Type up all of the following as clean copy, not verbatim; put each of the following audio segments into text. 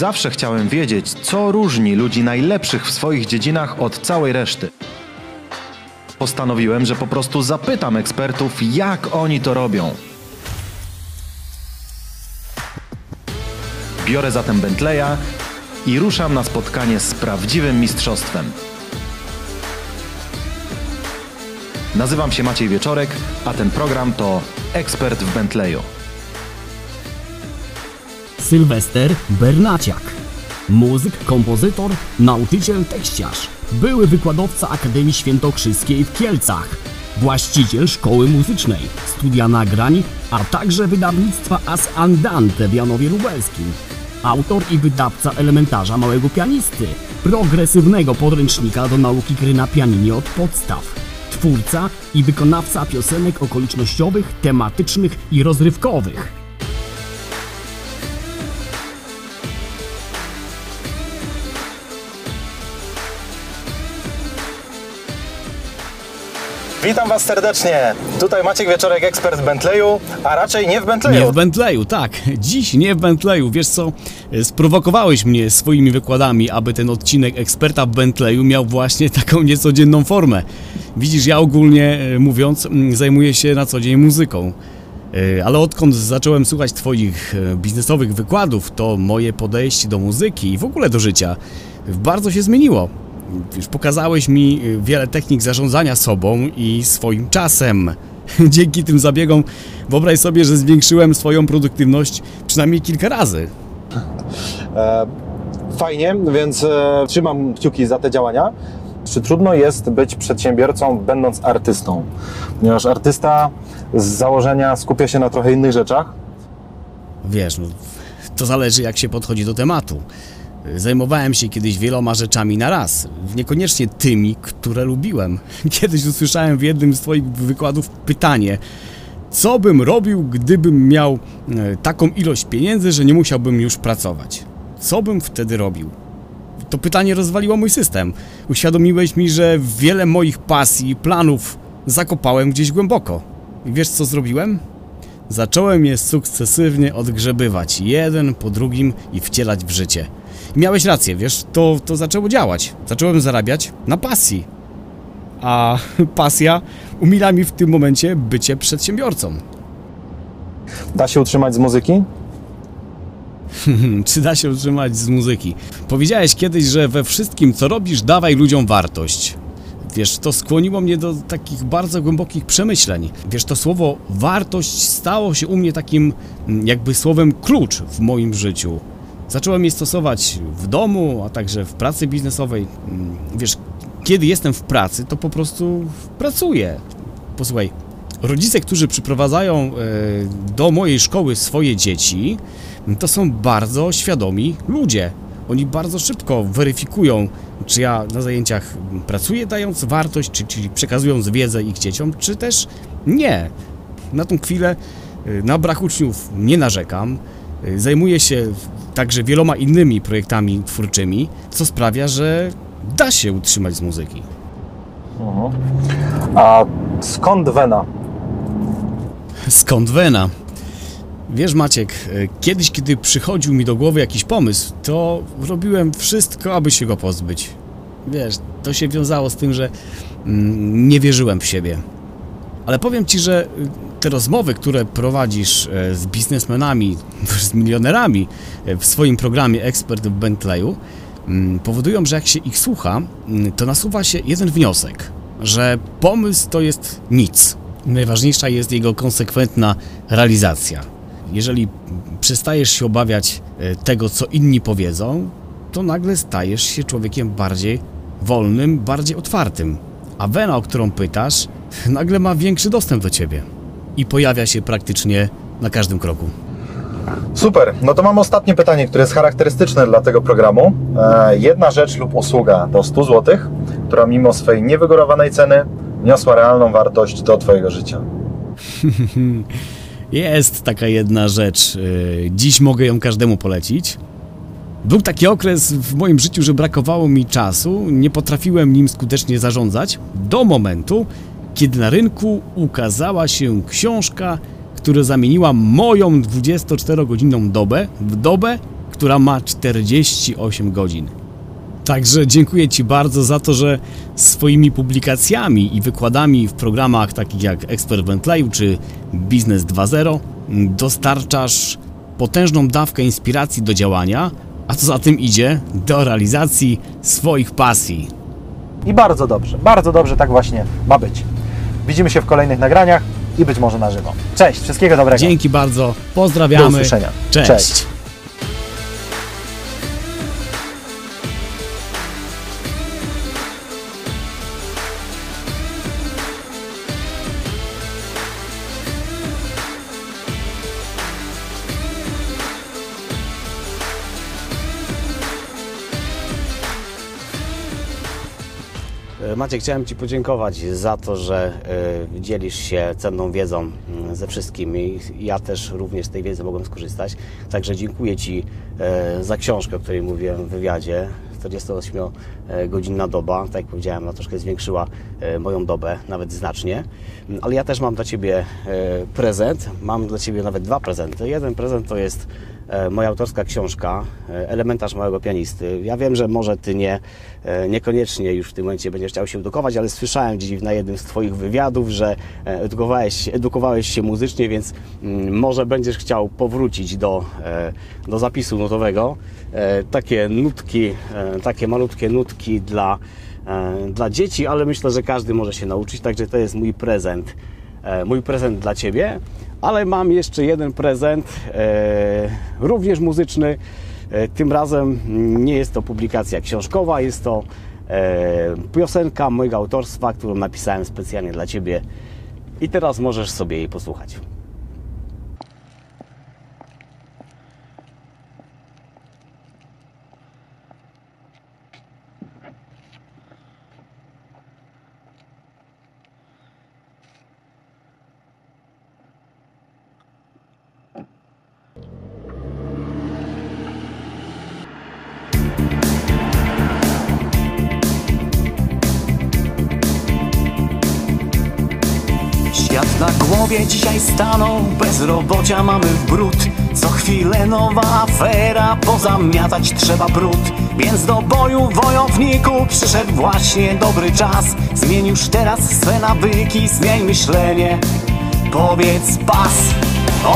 Zawsze chciałem wiedzieć, co różni ludzi najlepszych w swoich dziedzinach od całej reszty. Postanowiłem, że po prostu zapytam ekspertów, jak oni to robią. Biorę zatem Bentleya i ruszam na spotkanie z prawdziwym mistrzostwem. Nazywam się Maciej Wieczorek, a ten program to Ekspert w Bentleyu. Sylwester Bernaciak. Muzyk, kompozytor, nauczyciel, tekściarz. Były wykładowca Akademii Świętokrzyskiej w Kielcach. Właściciel szkoły muzycznej, studia nagrań, a także wydawnictwa As Andante w Janowie Lubelskim. Autor i wydawca Elementarza Małego Pianisty, progresywnego podręcznika do nauki gry na pianinie od podstaw. Twórca i wykonawca piosenek okolicznościowych, tematycznych i rozrywkowych. Witam Was serdecznie. Tutaj Maciek Wieczorek, ekspert w Bentleyu, a raczej nie w Bentleyu. Nie w Bentleyu, tak. Dziś nie w Bentleyu. Wiesz co, sprowokowałeś mnie swoimi wykładami, aby ten odcinek eksperta w Bentleyu miał właśnie taką niecodzienną formę. Widzisz, ja ogólnie mówiąc zajmuję się na co dzień muzyką. Ale odkąd zacząłem słuchać Twoich biznesowych wykładów, to moje podejście do muzyki i w ogóle do życia bardzo się zmieniło. Już pokazałeś mi wiele technik zarządzania sobą i swoim czasem. Dzięki tym zabiegom wyobraź sobie, że zwiększyłem swoją produktywność przynajmniej kilka razy. Fajnie, więc trzymam kciuki za te działania. Czy trudno jest być przedsiębiorcą, będąc artystą? Ponieważ artysta z założenia skupia się na trochę innych rzeczach. Wiesz, no, to zależy, jak się podchodzi do tematu. Zajmowałem się kiedyś wieloma rzeczami na raz, niekoniecznie tymi, które lubiłem. Kiedyś usłyszałem w jednym z Twoich wykładów pytanie, co bym robił, gdybym miał taką ilość pieniędzy, że nie musiałbym już pracować? Co bym wtedy robił? To pytanie rozwaliło mój system. Uświadomiłeś mi, że wiele moich pasji i planów zakopałem gdzieś głęboko. I wiesz, co zrobiłem? Zacząłem je sukcesywnie odgrzebywać, jeden po drugim i wcielać w życie. Miałeś rację, wiesz, to zaczęło działać. Zacząłem zarabiać na pasji. A pasja umila mi w tym momencie bycie przedsiębiorcą. Da się utrzymać z muzyki? Czy da się utrzymać z muzyki? Powiedziałeś kiedyś, że we wszystkim, co robisz, dawaj ludziom wartość. Wiesz, to skłoniło mnie do takich bardzo głębokich przemyśleń. Wiesz, to słowo wartość stało się u mnie takim jakby słowem klucz w moim życiu. Zacząłem je stosować w domu, a także w pracy biznesowej. Wiesz, kiedy jestem w pracy, to po prostu pracuję. Posłuchaj, rodzice, którzy przyprowadzają do mojej szkoły swoje dzieci, to są bardzo świadomi ludzie. Oni bardzo szybko weryfikują, czy ja na zajęciach pracuję, dając wartość, czy przekazując wiedzę ich dzieciom, czy też nie. Na tą chwilę na brak uczniów nie narzekam. Zajmuję się także wieloma innymi projektami twórczymi, co sprawia, że da się utrzymać z muzyki. A skąd wena? Skąd wena? Wiesz, Maciek, kiedyś, kiedy przychodził mi do głowy jakiś pomysł, to robiłem wszystko, aby się go pozbyć. Wiesz, to się wiązało z tym, że nie wierzyłem w siebie. Ale powiem Ci, że te rozmowy, które prowadzisz z biznesmenami, z milionerami w swoim programie Ekspert w Bentleyu, powodują, że jak się ich słucha, to nasuwa się jeden wniosek, że pomysł to jest nic. Najważniejsza jest jego konsekwentna realizacja. Jeżeli przestajesz się obawiać tego, co inni powiedzą, to nagle stajesz się człowiekiem bardziej wolnym, bardziej otwartym. A wena, o którą pytasz, nagle ma większy dostęp do Ciebie. I pojawia się praktycznie na każdym kroku. Super, no to mam ostatnie pytanie, które jest charakterystyczne dla tego programu. Jedna rzecz lub usługa do 100 zł, która mimo swej niewygórowanej ceny niosła realną wartość do Twojego życia. Jest taka jedna rzecz. Dziś mogę ją każdemu polecić. Był taki okres w moim życiu, że brakowało mi czasu, nie potrafiłem nim skutecznie zarządzać do momentu, kiedy na rynku ukazała się książka, która zamieniła moją 24-godzinną dobę w dobę, która ma 48 godzin. Także dziękuję Ci bardzo za to, że swoimi publikacjami i wykładami w programach takich jak Expert Vent Live czy Biznes 2.0 dostarczasz potężną dawkę inspiracji do działania, a co za tym idzie, do realizacji swoich pasji. I bardzo dobrze tak właśnie ma być. Widzimy się w kolejnych nagraniach i być może na żywo. Cześć, wszystkiego dobrego. Dzięki bardzo, pozdrawiamy. Do usłyszenia. Cześć. Cześć. Maciek, chciałem Ci podziękować za to, że dzielisz się cenną wiedzą ze wszystkimi. Ja też również z tej wiedzy mogłem skorzystać. Także dziękuję Ci za książkę, o której mówiłem w wywiadzie. 48-godzinna doba, tak jak powiedziałem, ona troszkę zwiększyła moją dobę, nawet znacznie. Ale ja też mam dla Ciebie prezent. Mam dla Ciebie nawet dwa prezenty. Jeden prezent to jest moja autorska książka Elementarz Małego Pianisty. Ja wiem, że może Ty niekoniecznie już w tym momencie będziesz chciał się edukować, ale słyszałem dziś na jednym z Twoich wywiadów, że edukowałeś się muzycznie, więc może będziesz chciał powrócić do zapisu nutowego. Takie nutki, takie malutkie nutki dla dzieci, ale myślę, że każdy może się nauczyć, także to jest mój prezent dla Ciebie. Ale mam jeszcze jeden prezent, również muzyczny. Tym razem nie jest to publikacja książkowa, jest to piosenka mojego autorstwa, którą napisałem specjalnie dla Ciebie i teraz możesz sobie jej posłuchać. Dzisiaj staną, bezrobocia mamy w bród. Co chwilę nowa afera, pozamiatać trzeba brud. Więc do boju wojowniku przyszedł właśnie dobry czas. Zmień już teraz swe nawyki, zmień myślenie, powiedz pas.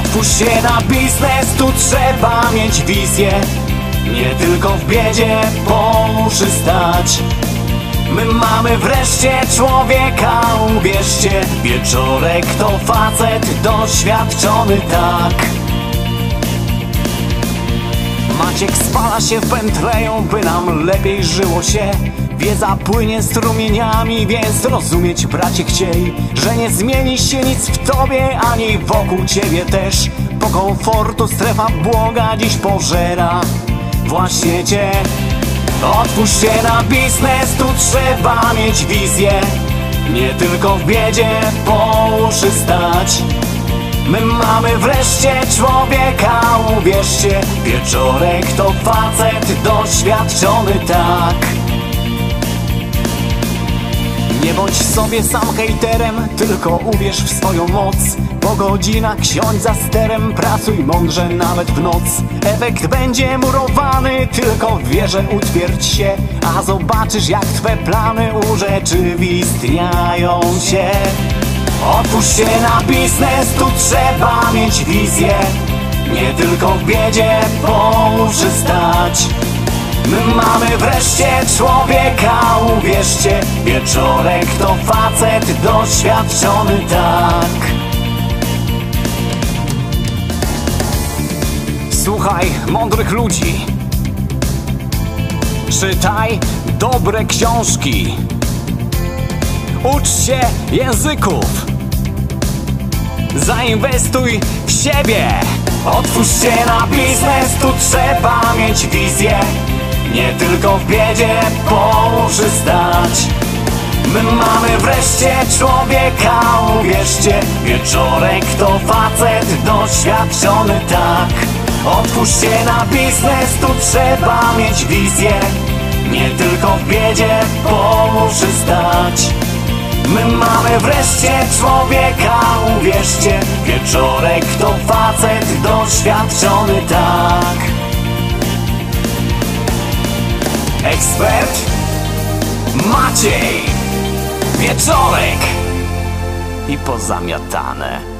Otwórz się na biznes, tu trzeba mieć wizję. Nie tylko w biedzie pomóż stać. My mamy wreszcie człowieka, uwierzcie. Wieczorek to facet doświadczony, tak. Maciek spala się w Bentleyu, by nam lepiej żyło się. Wiedza płynie strumieniami, więc rozumieć bracie chciej, że nie zmieni się nic w tobie, ani wokół ciebie też. Po komfortu strefa błoga dziś pożera właśnie cię. Otwórz się na biznes, tu trzeba mieć wizję. Nie tylko w biedzie pomóż stać. My mamy wreszcie człowieka, uwierzcie. Wieczorek to facet doświadczony, tak. Nie bądź sobie sam hejterem, tylko uwierz w swoją moc. Po godzinach siądź za sterem, pracuj mądrze nawet w noc. Efekt będzie murowany, tylko w wierze utwierdź się. A zobaczysz jak twe plany urzeczywistniają się. Otwórz się na biznes, tu trzeba mieć wizję. Nie tylko w biedzie pomóż stać. My mamy wreszcie człowieka, uwierzcie. Wieczorek to facet doświadczony, tak. Słuchaj mądrych ludzi. Czytaj dobre książki. Ucz się języków. Zainwestuj w siebie. Otwórz się na biznes, tu trzeba mieć wizję. Nie tylko w biedzie pomóż stać. My mamy wreszcie człowieka, uwierzcie. Wieczorek to facet doświadczony, tak. Otwórz się na biznes, tu trzeba mieć wizję. Nie tylko w biedzie pomóż stać. My mamy wreszcie człowieka, uwierzcie. Wieczorek to facet doświadczony, tak. Maciej Wieczorek i pozamiatane.